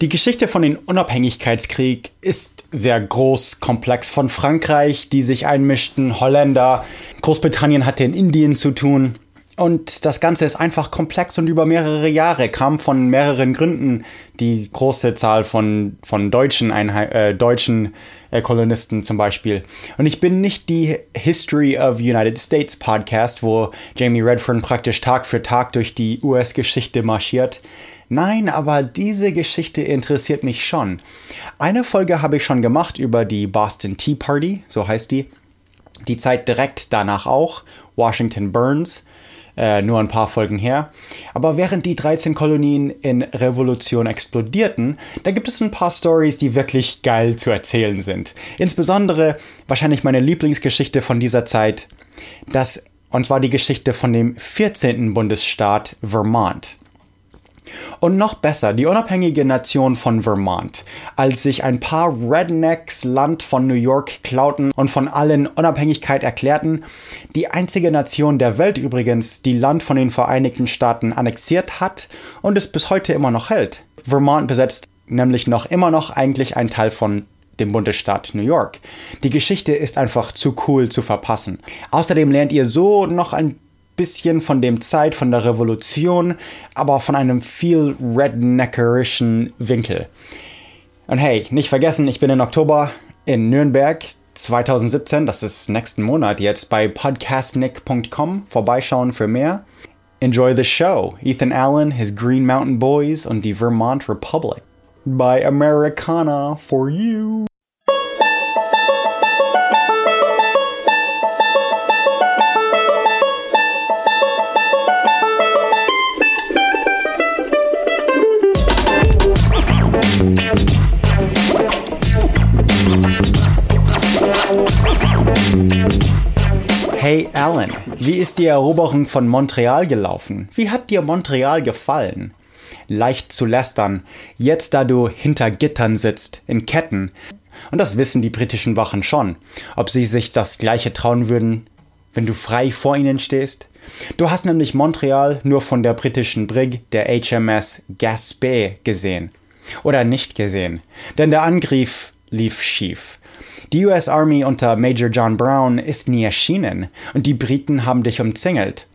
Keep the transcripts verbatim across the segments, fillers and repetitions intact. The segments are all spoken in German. Die Geschichte von den Unabhängigkeitskrieg ist sehr groß, komplex. Von Frankreich, die sich einmischten, Holländer, Großbritannien hatte in Indien zu tun. Und das Ganze ist einfach komplex und über mehrere Jahre kam von mehreren Gründen die große Zahl von, von deutschen, Einheit, äh, deutschen äh, Kolonisten zum Beispiel. Und ich bin nicht die History of United States Podcast, wo Jamie Redfern praktisch Tag für Tag durch die U S-Geschichte marschiert. Nein, aber diese Geschichte interessiert mich schon. Eine Folge habe ich schon gemacht über die Boston Tea Party, so heißt die. Die Zeit direkt danach auch, Washington Burns. Äh, nur ein paar Folgen her. Aber während die dreizehn Kolonien in Revolution explodierten, da gibt es ein paar Stories, die wirklich geil zu erzählen sind. Insbesondere wahrscheinlich meine Lieblingsgeschichte von dieser Zeit, das, und zwar die Geschichte von dem vierzehnten Bundesstaat Vermont. Und noch besser, die unabhängige Nation von Vermont, als sich ein paar Rednecks Land von New York klauten und von allen Unabhängigkeit erklärten, die einzige Nation der Welt übrigens, die Land von den Vereinigten Staaten annexiert hat und es bis heute immer noch hält. Vermont besetzt nämlich noch immer noch eigentlich einen Teil von dem Bundesstaat New York. Die Geschichte ist einfach zu cool zu verpassen. Außerdem lernt ihr so noch ein bisschen von dem Zeit, von der Revolution, aber von einem viel redneckerischen Winkel. Und hey, nicht vergessen, ich bin im Oktober in Nürnberg zwanzig siebzehn, das ist nächsten Monat jetzt, bei podcastnick dot com, vorbeischauen für mehr. Enjoy the show. Ethan Allen, his Green Mountain Boys und die Vermont Republic. By Americana for you. Hey Alan, wie ist die Eroberung von Montreal gelaufen? Wie hat dir Montreal gefallen? Leicht zu lästern, jetzt da du hinter Gittern sitzt, in Ketten. Und das wissen die britischen Wachen schon. Ob sie sich das Gleiche trauen würden, wenn du frei vor ihnen stehst? Du hast nämlich Montreal nur von der britischen Brig, der H M S Gaspée, gesehen. Oder nicht gesehen. Denn der Angriff lief schief. Die U S Army unter Major John Brown ist nie erschienen und die Briten haben dich umzingelt.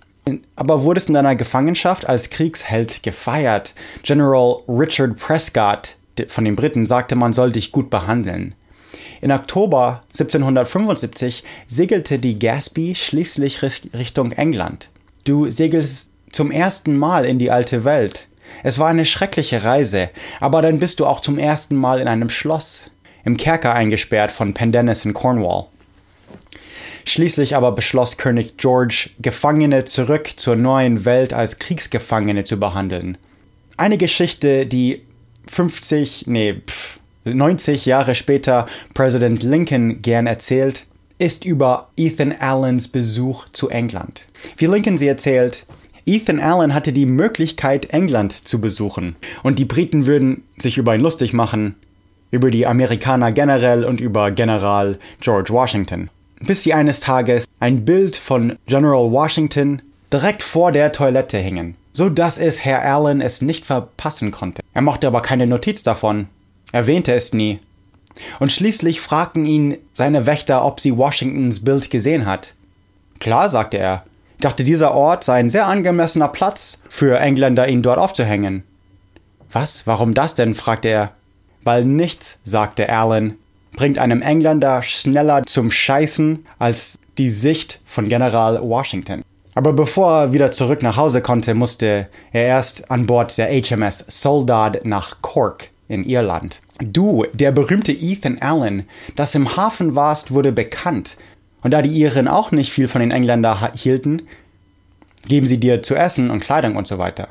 Aber wurdest in deiner Gefangenschaft als Kriegsheld gefeiert. General Richard Prescott von den Briten sagte, man soll dich gut behandeln. Im Oktober siebzehnhundertfünfundsiebzig segelte die Gaspée schließlich Richtung England. Du segelst zum ersten Mal in die alte Welt. Es war eine schreckliche Reise, aber dann bist du auch zum ersten Mal in einem Schloss. Im Kerker eingesperrt von Pendennis in Cornwall. Schließlich aber beschloss König George, Gefangene zurück zur neuen Welt als Kriegsgefangene zu behandeln. Eine Geschichte, die fünfzig, nee, pff, neunzig Jahre später Präsident Lincoln gern erzählt, ist über Ethan Allens Besuch zu England. Wie Lincoln sie erzählt: Ethan Allen hatte die Möglichkeit, England zu besuchen. Und die Briten würden sich über ihn lustig machen, über die Amerikaner generell und über General George Washington. Bis sie eines Tages ein Bild von General Washington direkt vor der Toilette hingen, so dass es Herr Allen es nicht verpassen konnte. Er machte aber keine Notiz davon, erwähnte es nie. Und schließlich fragten ihn seine Wächter, ob sie Washingtons Bild gesehen hat. Klar, sagte er, dachte dieser Ort sei ein sehr angemessener Platz für Engländer, ihn dort aufzuhängen. Was, warum das denn, fragte er. Weil nichts, sagte Allen, bringt einem Engländer schneller zum Scheißen als die Sicht von General Washington. Aber bevor er wieder zurück nach Hause konnte, musste er erst an Bord der H M S Soldad nach Cork in Irland. Du, der berühmte Ethan Allen, das im Hafen warst, wurde bekannt. Und da die Iren auch nicht viel von den Engländern hielten, geben sie dir zu essen und Kleidung und so weiter.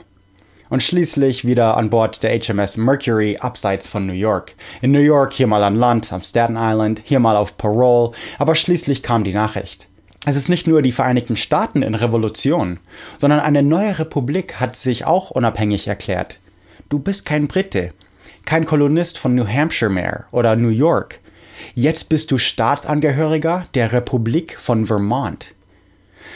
und schließlich wieder an Bord der H M S Mercury abseits von New York. In New York hier mal an Land, am Staten Island, hier mal auf Parole, aber schließlich kam die Nachricht. Es ist nicht nur die Vereinigten Staaten in Revolution, sondern eine neue Republik hat sich auch unabhängig erklärt. Du bist kein Brite, kein Kolonist von New Hampshire mehr oder New York. Jetzt bist du Staatsangehöriger der Republik von Vermont.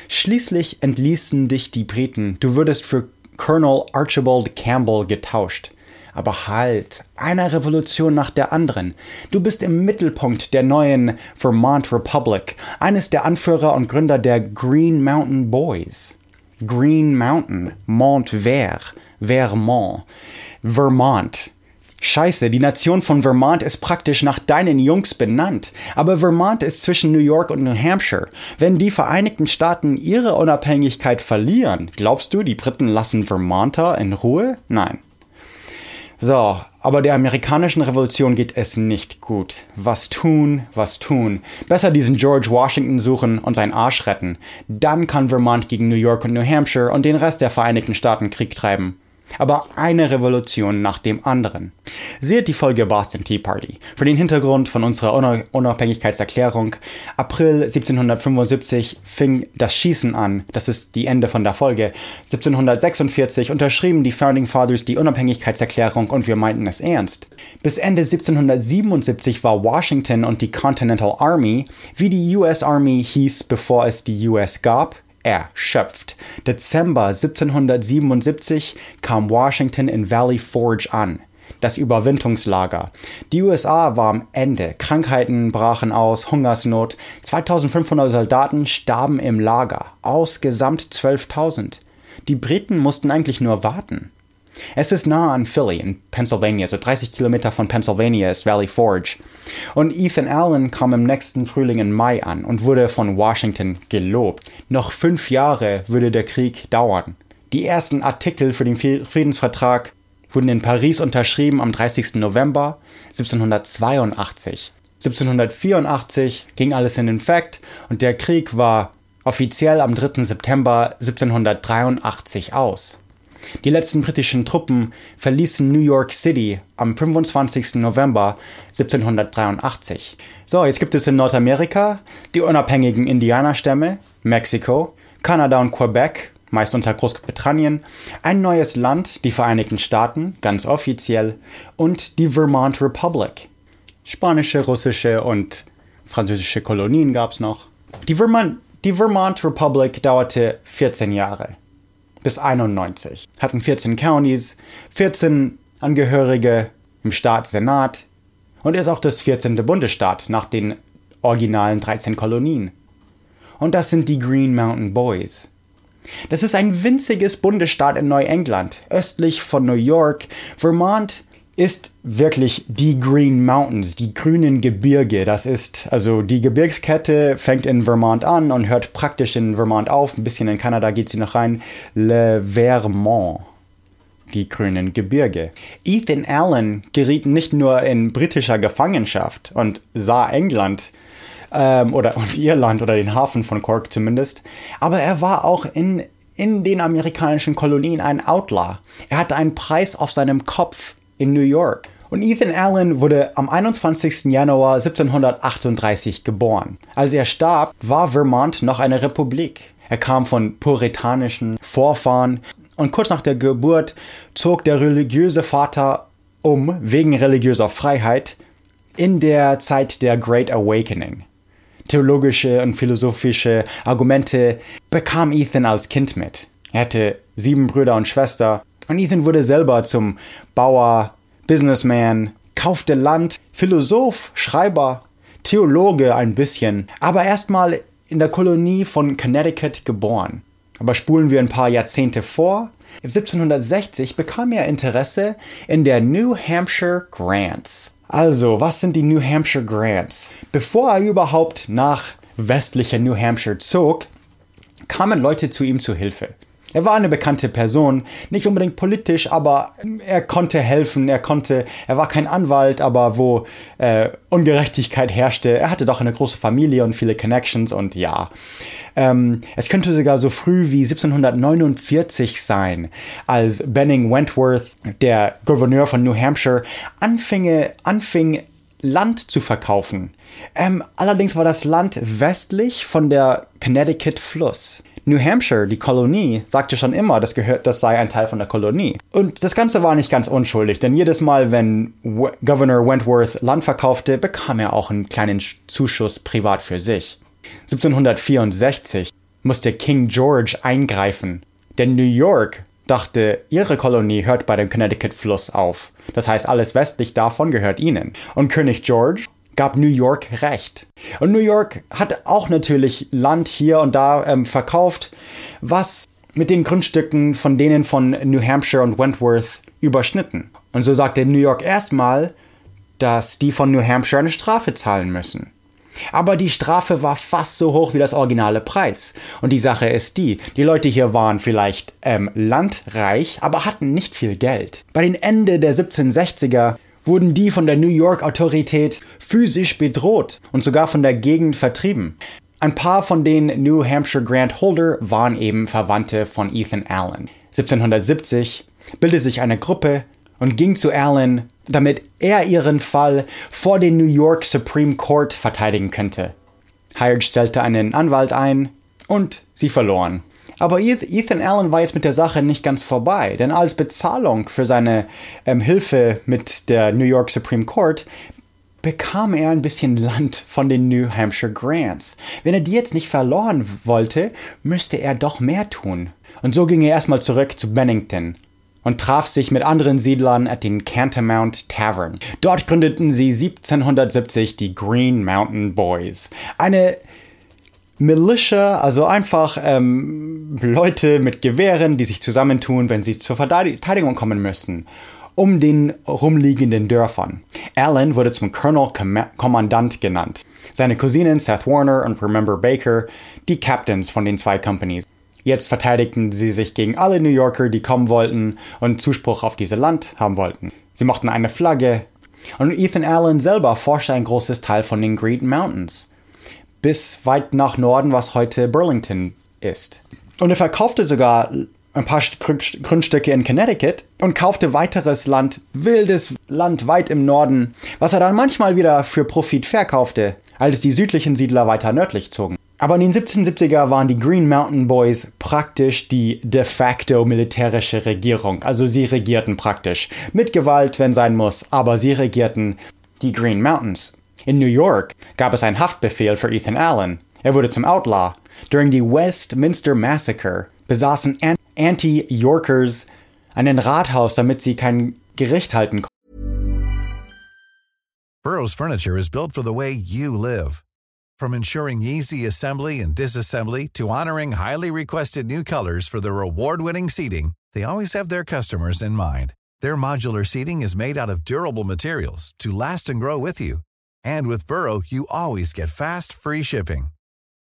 Schließlich entließen dich die Briten. Du würdest für Colonel Archibald Campbell getauscht. Aber halt, eine Revolution nach der anderen. Du bist im Mittelpunkt der neuen Vermont Republic, eines der Anführer und Gründer der Green Mountain Boys. Green Mountain, Mont-Vert, Vermont, Vermont. Scheiße, die Nation von Vermont ist praktisch nach deinen Jungs benannt. Aber Vermont ist zwischen New York und New Hampshire. Wenn die Vereinigten Staaten ihre Unabhängigkeit verlieren, glaubst du, die Briten lassen Vermonter in Ruhe? Nein. So, aber der amerikanischen Revolution geht es nicht gut. Was tun, was tun. Besser diesen George Washington suchen und seinen Arsch retten. Dann kann Vermont gegen New York und New Hampshire und den Rest der Vereinigten Staaten Krieg treiben. Aber eine Revolution nach dem anderen. Seht die Folge Boston Tea Party für den Hintergrund von unserer Unabhängigkeitserklärung. April siebzehnhundertfünfundsiebzig fing das Schießen an. Das ist die Ende von der Folge. siebzehnhundertsechsundvierzig unterschrieben die Founding Fathers die Unabhängigkeitserklärung und wir meinten es ernst. Bis Ende siebzehnhundertsiebenundsiebzig war Washington und die Continental Army, wie die U S Army hieß, bevor es die U S gab, erschöpft. Dezember siebzehnhundertsiebenundsiebzig kam Washington in Valley Forge an, das Überwinterungslager. Die U S A war am Ende, Krankheiten brachen aus, Hungersnot. zweitausendfünfhundert Soldaten starben im Lager, aus Gesamt zwölftausend. Die Briten mussten eigentlich nur warten. Es ist nah an Philly in Pennsylvania, so dreißig Kilometer von Pennsylvania ist Valley Forge. Und Ethan Allen kam im nächsten Frühling in Mai an und wurde von Washington gelobt. Noch fünf Jahre würde der Krieg dauern. Die ersten Artikel für den Friedensvertrag wurden in Paris unterschrieben am dreißigsten November siebzehnhundertzweiundachtzig. siebzehnhundertvierundachtzig ging alles in Effekt und der Krieg war offiziell am dritten September siebzehnhundertdreiundachtzig aus. Die letzten britischen Truppen verließen New York City am fünfundzwanzigsten November siebzehnhundertdreiundachtzig. So, jetzt gibt es in Nordamerika die unabhängigen Indianerstämme, Mexiko, Kanada und Quebec, meist unter Großbritannien, ein neues Land, die Vereinigten Staaten, ganz offiziell, und die Vermont Republic. Spanische, russische und französische Kolonien gab's noch. Die Vermont, die Vermont Republic dauerte vierzehn Jahre. Bis einundneunzig, hatten vierzehn Countys, vierzehn Angehörige im Staatssenat und ist auch das vierzehnte Bundesstaat nach den originalen dreizehn Kolonien. Und das sind die Green Mountain Boys. Das ist ein winziges Bundesstaat in Neuengland, östlich von New York. Vermont ist wirklich die Green Mountains, die grünen Gebirge. Das ist, also die Gebirgskette fängt in Vermont an und hört praktisch in Vermont auf. Ein bisschen in Kanada geht sie noch rein. Le Vermont, die grünen Gebirge. Ethan Allen geriet nicht nur in britischer Gefangenschaft und sah England ähm, oder und Irland oder den Hafen von Cork zumindest, aber er war auch in, in den amerikanischen Kolonien ein Outlaw. Er hatte einen Preis auf seinem Kopf in New York. Und Ethan Allen wurde am einundzwanzigsten Januar siebzehnhundertachtunddreißig geboren. Als er starb, war Vermont noch eine Republik. Er kam von puritanischen Vorfahren und kurz nach der Geburt zog der religiöse Vater um, wegen religiöser Freiheit, in der Zeit der Great Awakening. Theologische und philosophische Argumente bekam Ethan als Kind mit. Er hatte sieben Brüder und Schwestern. Und Ethan wurde selber zum Bauer, Businessman, kaufte Land, Philosoph, Schreiber, Theologe ein bisschen, aber erstmal in der Kolonie von Connecticut geboren. Aber spulen wir ein paar Jahrzehnte vor. siebzehnhundertsechzig bekam er Interesse in der New Hampshire Grants. Also, was sind die New Hampshire Grants? Bevor er überhaupt nach westlicher New Hampshire zog, kamen Leute zu ihm zu Hilfe. Er war eine bekannte Person, nicht unbedingt politisch, aber er konnte helfen, er konnte, er war kein Anwalt, aber wo äh, Ungerechtigkeit herrschte, er hatte doch eine große Familie und viele Connections und ja. Ähm, es könnte sogar so früh wie siebzehnhundertneunundvierzig sein, als Benning Wentworth, der Gouverneur von New Hampshire, anfinge, anfing, Land zu verkaufen. Ähm, allerdings war das Land westlich von der Connecticut-Fluss. New Hampshire, die Kolonie, sagte schon immer, das gehört, das sei ein Teil von der Kolonie. Und das Ganze war nicht ganz unschuldig, denn jedes Mal, wenn We- Governor Wentworth Land verkaufte, bekam er auch einen kleinen Zuschuss privat für sich. siebzehnhundertvierundsechzig musste King George eingreifen, denn New York dachte, ihre Kolonie hört bei dem Connecticut-Fluss auf. Das heißt, alles westlich davon gehört ihnen. Und König George gab New York recht. Und New York hat auch natürlich Land hier und da ähm, verkauft, was mit den Grundstücken von denen von New Hampshire und Wentworth überschnitten. Und so sagte New York erstmal, dass die von New Hampshire eine Strafe zahlen müssen. Aber die Strafe war fast so hoch wie das originale Preis. Und die Sache ist die, die Leute hier waren vielleicht ähm, landreich, aber hatten nicht viel Geld. Bei den Ende der siebzehnhundertsechziger wurden die von der New York-Autorität physisch bedroht und sogar von der Gegend vertrieben. Ein paar von den New Hampshire Grant Holder waren eben Verwandte von Ethan Allen. siebzehnhundertsiebzig bildete sich eine Gruppe und ging zu Allen, damit er ihren Fall vor den New York Supreme Court verteidigen könnte. Hyatt stellte einen Anwalt ein und sie verloren. Aber Ethan Allen war jetzt mit der Sache nicht ganz vorbei, denn als Bezahlung für seine ähm, Hilfe mit der New York Supreme Court bekam er ein bisschen Land von den New Hampshire Grants. Wenn er die jetzt nicht verloren wollte, müsste er doch mehr tun. Und so ging er erstmal zurück zu Bennington und traf sich mit anderen Siedlern at den Cantamount Tavern. Dort gründeten sie siebzehnhundertsiebzig die Green Mountain Boys. Eine Militia, also einfach ähm, Leute mit Gewehren, die sich zusammentun, wenn sie zur Verteidigung kommen müssen, um den rumliegenden Dörfern. Allen wurde zum Colonel Kommandant genannt. Seine Cousinen Seth Warner und Remember Baker, die Captains von den zwei Companies. Jetzt verteidigten sie sich gegen alle New Yorker, die kommen wollten und Zuspruch auf dieses Land haben wollten. Sie machten eine Flagge und Ethan Allen selber forschte ein großes Teil von den Green Mountains. Bis weit nach Norden, was heute Burlington ist. Und er verkaufte sogar ein paar Grundstücke in Connecticut und kaufte weiteres Land, wildes Land weit im Norden, was er dann manchmal wieder für Profit verkaufte, als die südlichen Siedler weiter nördlich zogen. Aber in den siebzehnhundertsiebziger waren die Green Mountain Boys praktisch die de facto militärische Regierung. Also sie regierten praktisch. Mit Gewalt, wenn sein muss, aber sie regierten die Green Mountains. In New York gab es einen Haftbefehl für Ethan Allen. Er wurde zum Outlaw. During die Westminster Massacre besaßen Anti-Yorkers einen Rathaus, damit sie kein Gericht halten konnten. Burrow's furniture is built for the way you live. From ensuring easy assembly and disassembly to honoring highly requested new colors for their award-winning seating, they always have their customers in mind. Their modular seating is made out of durable materials to last and grow with you. And with Burrow, you always get fast, free shipping.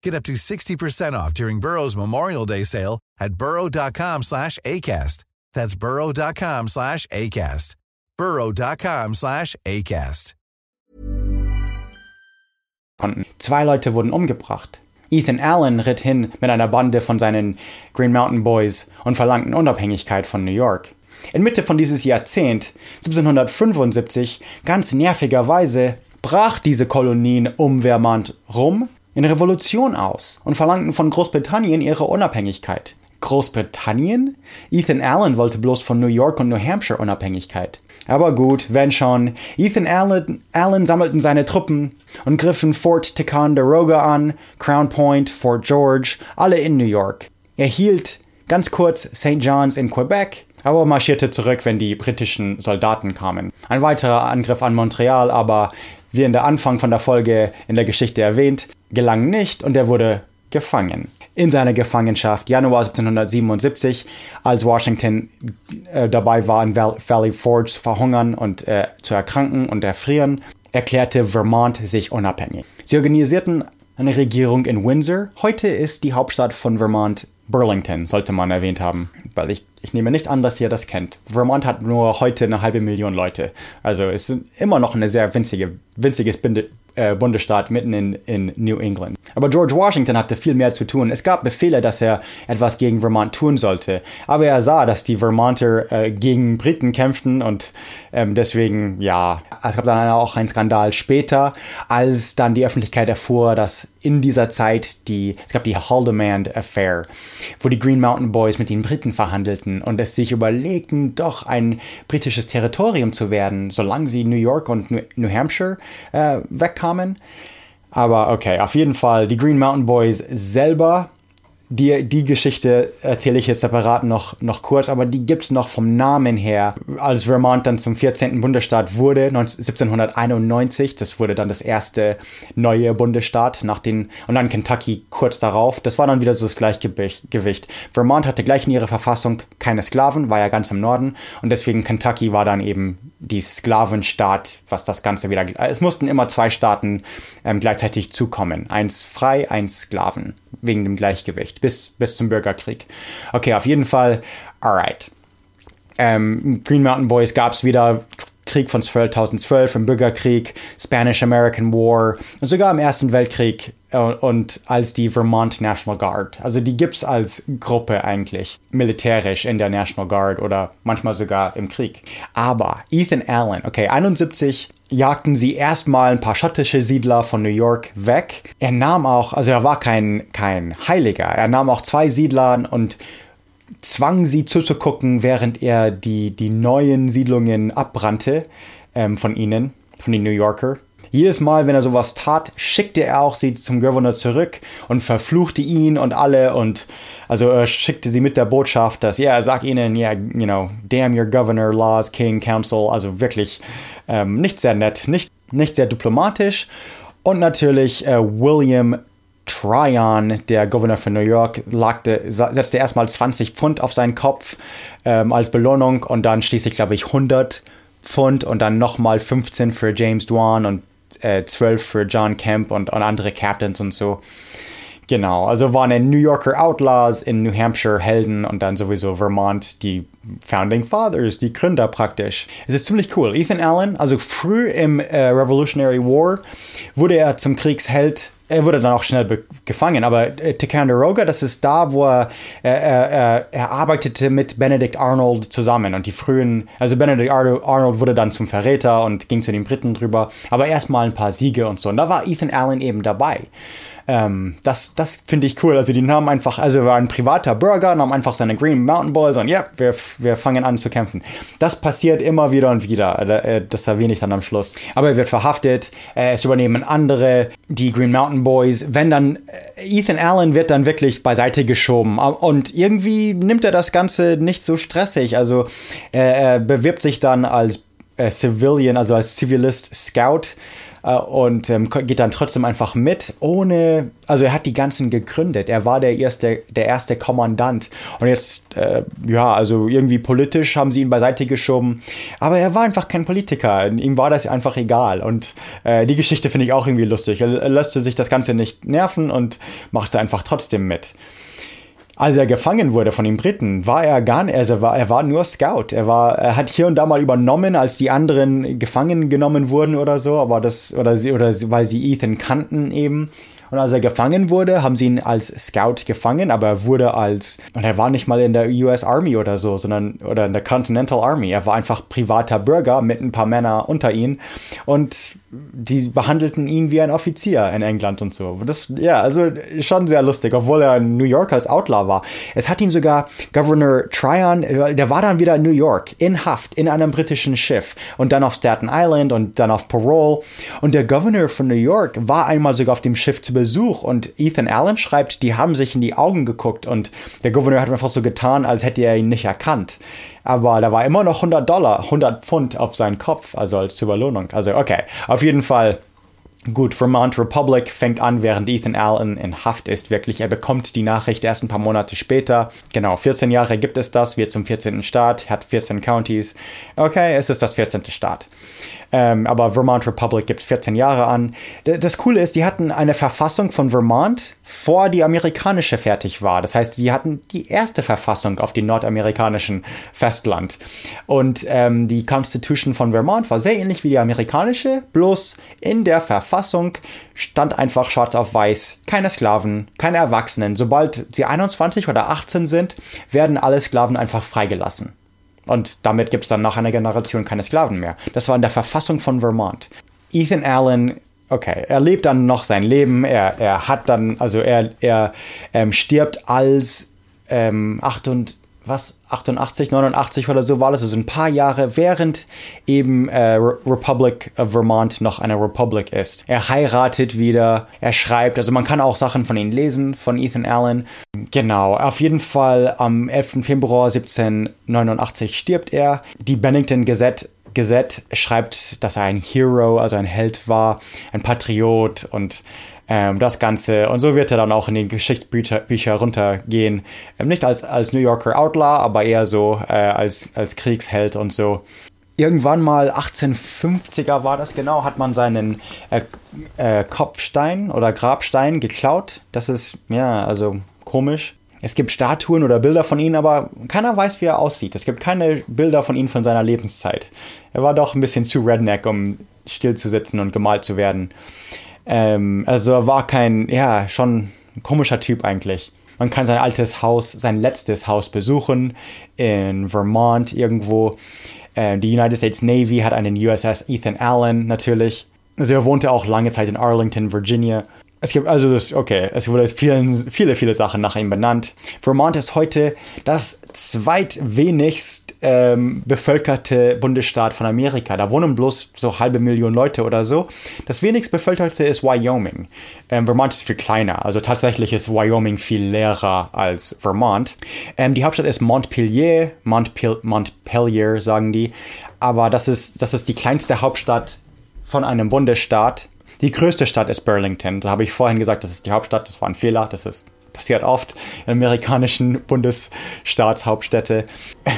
Get up to sixty percent off during Burrow's Memorial Day sale at burrow.com slash ACAST. That's burrow.com slash ACAST. burrow.com slash ACAST. Zwei Leute wurden umgebracht. Ethan Allen ritt hin mit einer Bande von seinen Green Mountain Boys und verlangten Unabhängigkeit von New York. In Mitte von dieses Jahrzehnt, siebzehnhundertfünfundsiebzig, ganz nervigerweise, brach diese Kolonien um Vermont rum in Revolution aus und verlangten von Großbritannien ihre Unabhängigkeit. Großbritannien? Ethan Allen wollte bloß von New York und New Hampshire Unabhängigkeit. Aber gut, wenn schon. Ethan Allen, Allen sammelten seine Truppen und griffen Fort Ticonderoga an, Crown Point, Fort George, alle in New York. Er hielt ganz kurz Saint John's in Quebec, aber marschierte zurück, wenn die britischen Soldaten kamen. Ein weiterer Angriff an Montreal, aber wie in der Anfang von der Folge in der Geschichte erwähnt, gelang nicht und er wurde gefangen. In seiner Gefangenschaft, Januar siebzehnhundertsiebenundsiebzig, als Washington äh, dabei war, in Valley Forge zu verhungern und äh, zu erkranken und erfrieren, erklärte Vermont sich unabhängig. Sie organisierten eine Regierung in Windsor. Heute ist die Hauptstadt von Vermont Burlington sollte man erwähnt haben, weil ich, ich nehme nicht an, dass ihr das kennt. Vermont hat nur heute eine halbe Million Leute. Also es ist immer noch eine sehr winzige, winziges Binde, äh, Bundesstaat mitten in, in New England. Aber George Washington hatte viel mehr zu tun. Es gab Befehle, dass er etwas gegen Vermont tun sollte. Aber er sah, dass die Vermonter äh, gegen Briten kämpften und ähm, deswegen, ja, es gab dann auch einen Skandal später, als dann die Öffentlichkeit erfuhr, dass in dieser Zeit die, es gab die Haldemand Affair, wo die Green Mountain Boys mit den Briten verhandelten und es sich überlegten, doch ein britisches Territorium zu werden, solange sie New York und New Hampshire äh, wegkamen. Aber okay, auf jeden Fall, die Green Mountain Boys selber, die, die Geschichte erzähle ich jetzt separat noch, noch kurz, aber die gibt's noch vom Namen her. Als Vermont dann zum vierzehnten Bundesstaat wurde, siebzehnhunderteinundneunzig, das wurde dann das erste neue Bundesstaat, nach den, und dann Kentucky kurz darauf. Das war dann wieder so das Gleichgewicht. Vermont hatte gleich in ihrer Verfassung keine Sklaven, war ja ganz im Norden, und deswegen Kentucky war dann eben die Sklavenstaat, was das Ganze wieder... Es mussten immer zwei Staaten ähm, gleichzeitig zukommen. Eins frei, eins Sklaven. Wegen dem Gleichgewicht. Bis, bis zum Bürgerkrieg. Okay, auf jeden Fall. Alright. Ähm, Green Mountain Boys gab es wieder... Krieg von zwölfhundertzwölf, im Bürgerkrieg, Spanish-American War und sogar im Ersten Weltkrieg äh, und als die Vermont National Guard. Also die gibt's als Gruppe eigentlich, militärisch in der National Guard oder manchmal sogar im Krieg. Aber Ethan Allen, okay, einundsiebzig jagten sie erstmal ein paar schottische Siedler von New York weg. Er nahm auch, also er war kein, kein Heiliger, er nahm auch zwei Siedler und zwang sie zuzugucken, während er die, die neuen Siedlungen abbrannte ähm, von ihnen, von den New Yorker. Jedes Mal, wenn er sowas tat, schickte er auch sie zum Gouverneur zurück und verfluchte ihn und alle und also er schickte sie mit der Botschaft, dass ja, yeah, sag ihnen, ja, yeah, you know, damn your governor, laws, king, council, also wirklich ähm, nicht sehr nett, nicht, nicht sehr diplomatisch und natürlich äh, William Tryon, der Gouverneur von New York, lagte, setzte erstmal zwanzig Pfund auf seinen Kopf ähm, als Belohnung und dann schließlich, glaube ich, hundert Pfund und dann nochmal fünfzehn für James Dwan und äh, zwölf für John Kemp und, und andere Captains und so. Genau, also waren in New Yorker Outlaws, in New Hampshire Helden und dann sowieso Vermont die Founding Fathers, die Gründer praktisch. Es ist ziemlich cool. Ethan Allen, also früh im äh, Revolutionary War, wurde er zum Kriegsheld. Er wurde dann auch schnell be- gefangen, aber äh, Ticonderoga, das ist da, wo er, äh, äh, er arbeitete mit Benedict Arnold zusammen und die frühen, also Benedict Ar- Arnold wurde dann zum Verräter und ging zu den Briten drüber, aber erstmal ein paar Siege und so. Und da war Ethan Allen eben dabei. Ähm, das das finde ich cool. Also die nahmen einfach, also er war ein privater Bürger, nahm einfach seine Green Mountain Boys und ja, yeah, wir, wir fangen an zu kämpfen. Das passiert immer wieder und wieder. Das erwähne ich dann am Schluss. Aber er wird verhaftet, es übernehmen andere, die Green Mountain Boys. Wenn dann, Ethan Allen wird dann wirklich beiseite geschoben und irgendwie nimmt er das Ganze nicht so stressig. Also er bewirbt sich dann als Civilian, also als Zivilist Scout und ähm, geht dann trotzdem einfach mit, ohne, also er hat die ganzen gegründet, er war der erste, der erste Kommandant und jetzt, äh, ja, also irgendwie politisch haben sie ihn beiseite geschoben, aber er war einfach kein Politiker, ihm war das einfach egal und äh, die Geschichte finde ich auch irgendwie lustig, er lässt sich das Ganze nicht nerven und machte einfach trotzdem mit. Als er gefangen wurde von den Briten, war er gar nicht, also war, er war nur Scout. Er war, er hat hier und da mal übernommen, als die anderen gefangen genommen wurden oder so, aber das, oder sie, oder weil sie Ethan kannten eben. Und als er gefangen wurde, haben sie ihn als Scout gefangen, aber er wurde als, und er war nicht mal in der U S Army oder so, sondern, oder in der Continental Army. Er war einfach privater Bürger mit ein paar Männern unter ihm und die behandelten ihn wie ein Offizier in England und so. Das, ja, also schon sehr lustig, obwohl er in New York als Outlaw war. Es hat ihn sogar Governor Tryon, der war dann wieder in New York, in Haft, in einem britischen Schiff und dann auf Staten Island und dann auf Parole. Und der Governor von New York war einmal sogar auf dem Schiff zu Besuch und Ethan Allen schreibt, die haben sich in die Augen geguckt und der Gouverneur hat einfach so getan, als hätte er ihn nicht erkannt. Aber da war immer noch hundert Dollar, hundert Pfund auf seinen Kopf, also als Belohnung. Also okay, auf jeden Fall Gut, Vermont Republic fängt an, während Ethan Allen in Haft ist. Wirklich, er bekommt die Nachricht erst ein paar Monate später. Genau, vierzehn Jahre gibt es das, wird zum vierzehnten Staat, hat vierzehn Countys. Okay, es ist das vierzehnte Staat. Ähm, aber Vermont Republic gibt es vierzehn Jahre an. D- das Coole ist, die hatten eine Verfassung von Vermont, vor die amerikanische fertig war. Das heißt, die hatten die erste Verfassung auf dem nordamerikanischen Festland. Und ähm, die Constitution von Vermont war sehr ähnlich wie die amerikanische, bloß in der Verfassung stand einfach schwarz auf weiß, keine Sklaven, keine Erwachsenen. Sobald sie einundzwanzig oder achtzehn sind, werden alle Sklaven einfach freigelassen. Und damit gibt es dann nach einer Generation keine Sklaven mehr. Das war in der Verfassung von Vermont. Ethan Allen, okay, er lebt dann noch sein Leben. Er, er hat dann, also er, er ähm, stirbt als ähm, achtundachtzig, neunundachtzig oder so war das. Also ein paar Jahre, während eben äh, Republic of Vermont noch eine Republic ist. Er heiratet wieder, er schreibt. Also man kann auch Sachen von ihm lesen, von Ethan Allen. Genau, auf jeden Fall am elften Februar siebzehnhundertneunundachtzig stirbt er. Die Bennington Gazette, Gazette schreibt, dass er ein Hero, also ein Held war, ein Patriot und Ähm, das Ganze. Und so wird er dann auch in die Geschichtsbücher runtergehen. Ähm, nicht als, als New Yorker Outlaw, aber eher so äh, als, als Kriegsheld und so. Irgendwann mal achtzehnhundertfünfziger war das genau, hat man seinen äh, äh, Kopfstein oder Grabstein geklaut. Das ist, ja, also komisch. Es gibt Statuen oder Bilder von ihm, aber keiner weiß, wie er aussieht. Es gibt keine Bilder von ihm von seiner Lebenszeit. Er war doch ein bisschen zu Redneck, um still zu sitzen und gemalt zu werden. Ähm, also er war kein, ja, schon ein komischer Typ eigentlich. Man kann sein altes Haus, sein letztes Haus besuchen in Vermont irgendwo. Ähm, die United States Navy hat einen U S S Ethan Allen natürlich. Also er wohnte auch lange Zeit in Arlington, Virginia. Es gibt also, das, okay, es wurde viele, viele, viele Sachen nach ihm benannt. Vermont ist heute das zweitwenigst ähm, bevölkerte Bundesstaat von Amerika. Da wohnen bloß so halbe Million Leute oder so. Das wenigst bevölkerte ist Wyoming. Ähm, Vermont ist viel kleiner. Also tatsächlich ist Wyoming viel leerer als Vermont. Ähm, die Hauptstadt ist Montpelier. Montpel- Montpelier, sagen die. Aber das ist, das ist die kleinste Hauptstadt von einem Bundesstaat. Die größte Stadt ist Burlington. Da habe ich vorhin gesagt, das ist die Hauptstadt. Das war ein Fehler. Das ist passiert oft in amerikanischen Bundesstaatshauptstädte.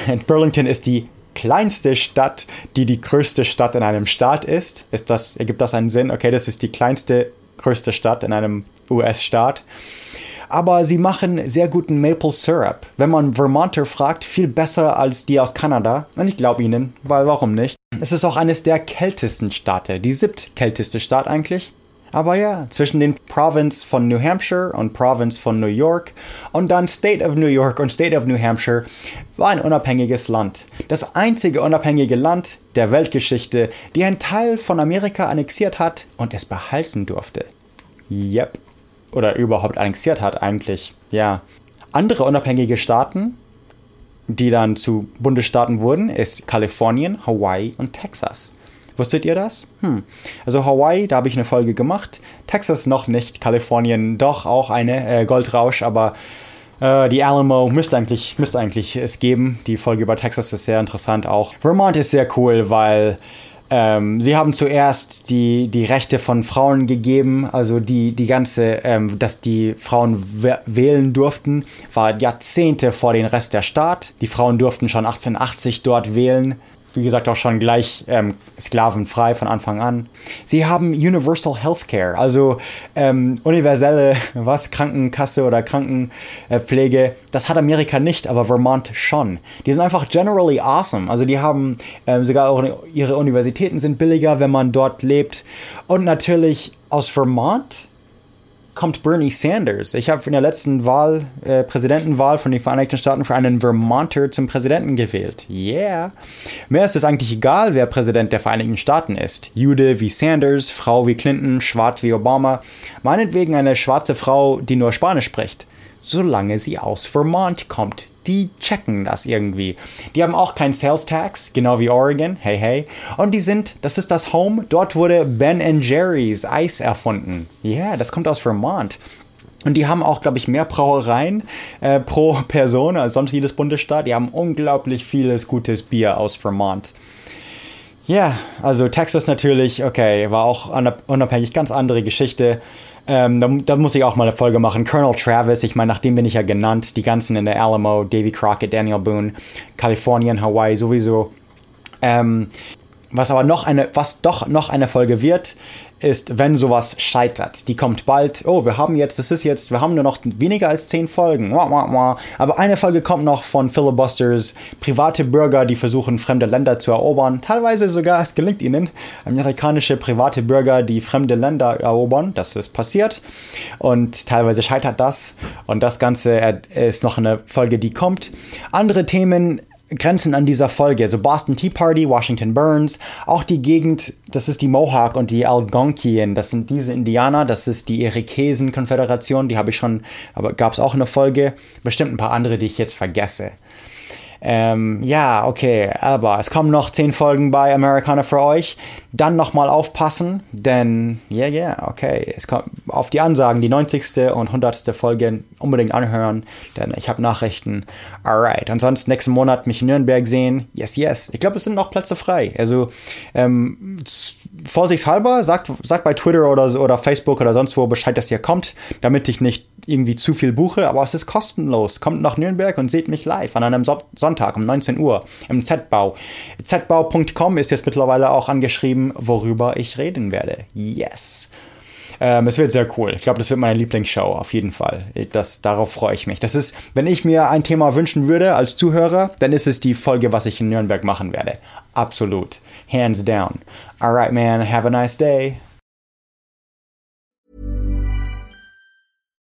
Und Burlington ist die kleinste Stadt, die die größte Stadt in einem Staat ist. Ist das, ergibt das einen Sinn? Okay, das ist die kleinste, größte Stadt in einem U S-Staat. Aber sie machen sehr guten Maple Syrup. Wenn man Vermonter fragt, viel besser als die aus Kanada. Und ich glaube ihnen, weil warum nicht? Es ist auch eines der kältesten Staaten, die siebtkälteste Staat eigentlich. Aber ja, zwischen den Province von New Hampshire und Province von New York und dann State of New York und State of New Hampshire war ein unabhängiges Land. Das einzige unabhängige Land der Weltgeschichte, die ein Teil von Amerika annexiert hat und es behalten durfte. Yep. Oder überhaupt annexiert hat eigentlich, ja. Andere unabhängige Staaten, die dann zu Bundesstaaten wurden, ist Kalifornien, Hawaii und Texas. Wusstet ihr das? Hm. Also Hawaii, da habe ich eine Folge gemacht. Texas noch nicht, Kalifornien doch auch eine, äh, Goldrausch, aber äh, die Alamo müsste eigentlich, müsste eigentlich es geben. Die Folge über Texas ist sehr interessant auch. Vermont ist sehr cool, weil Ähm, sie haben zuerst die, die Rechte von Frauen gegeben, also die, die ganze, ähm, dass die Frauen w- wählen durften, war Jahrzehnte vor den Rest der Staat. Die Frauen durften schon achtzehnhundertachtzig dort wählen, wie gesagt auch schon gleich ähm, sklavenfrei von Anfang an. Sie haben Universal Healthcare, also ähm, universelle, was, Krankenkasse oder Krankenpflege. Das hat Amerika nicht, aber Vermont schon. Die sind einfach generally awesome. Also die haben ähm, sogar auch ihre Universitäten sind billiger, wenn man dort lebt. Und natürlich aus Vermont kommt Bernie Sanders. Ich habe in der letzten Wahl, äh, Präsidentenwahl von den Vereinigten Staaten für einen Vermonter zum Präsidenten gewählt. Yeah. Mir ist es eigentlich egal, wer Präsident der Vereinigten Staaten ist. Jude wie Sanders, Frau wie Clinton, schwarz wie Obama. Meinetwegen eine schwarze Frau, die nur Spanisch spricht. Solange sie aus Vermont kommt. Die checken das irgendwie. Die haben auch keinen Sales Tax, genau wie Oregon. Hey, hey. Und die sind, das ist das Home, dort wurde Ben and Jerry's Eis erfunden. Ja, yeah, das kommt aus Vermont. Und die haben auch, glaube ich, mehr Brauereien äh, pro Person als sonst jedes Bundesstaat. Die haben unglaublich vieles gutes Bier aus Vermont. Ja, also Texas natürlich, okay, war auch unabhängig, ganz andere Geschichte. Ähm, da, da muss ich auch mal eine Folge machen. Colonel Travis, ich meine, nach dem bin ich ja genannt. Die ganzen in der Alamo, Davy Crockett, Daniel Boone, Kalifornien, Hawaii sowieso. Ähm, was aber noch eine, was doch noch eine Folge wird, ist, wenn sowas scheitert. Die kommt bald. Oh, wir haben jetzt, das ist jetzt, wir haben nur noch weniger als zehn Folgen. Aber eine Folge kommt noch von Filibusters, private Bürger, die versuchen, fremde Länder zu erobern. Teilweise sogar, es gelingt ihnen, amerikanische private Bürger, die fremde Länder erobern. Das ist passiert. Und teilweise scheitert das. Und das Ganze ist noch eine Folge, die kommt. Andere Themen grenzen an dieser Folge, also Boston Tea Party, Washington Burns, auch die Gegend, das ist die Mohawk und die Algonquien, das sind diese Indianer, das ist die Irokesen-Konföderation, die habe ich schon, aber gab es auch eine Folge, bestimmt ein paar andere, die ich jetzt vergesse. Ähm, ja, okay, aber es kommen noch zehn Folgen bei Americana für euch. Dann nochmal aufpassen, denn, ja, yeah, ja, yeah, okay, es kommt auf die Ansagen, die neunzigste und hundertste Folge unbedingt anhören, denn ich habe Nachrichten. Alright, ansonsten nächsten Monat mich in Nürnberg sehen. Yes, yes. Ich glaube, es sind noch Plätze frei. Also, ähm, vorsichtshalber, sagt, sagt bei Twitter oder, oder Facebook oder sonst wo Bescheid, dass ihr kommt, damit ich nicht irgendwie zu viel buche, aber es ist kostenlos. Kommt nach Nürnberg und seht mich live an einem Son- Sonntag um neunzehn Uhr im Z-Bau. Z-Bau Punkt com ist jetzt mittlerweile auch angeschrieben, worüber ich reden werde. Yes! Ähm, es wird sehr cool. Ich glaube, das wird meine Lieblingsshow, auf jeden Fall. Das, darauf freue ich mich. Das ist, wenn ich mir ein Thema wünschen würde als Zuhörer, dann ist es die Folge, was ich in Nürnberg machen werde. Absolut. Hands down. Alright, man. Have a nice day.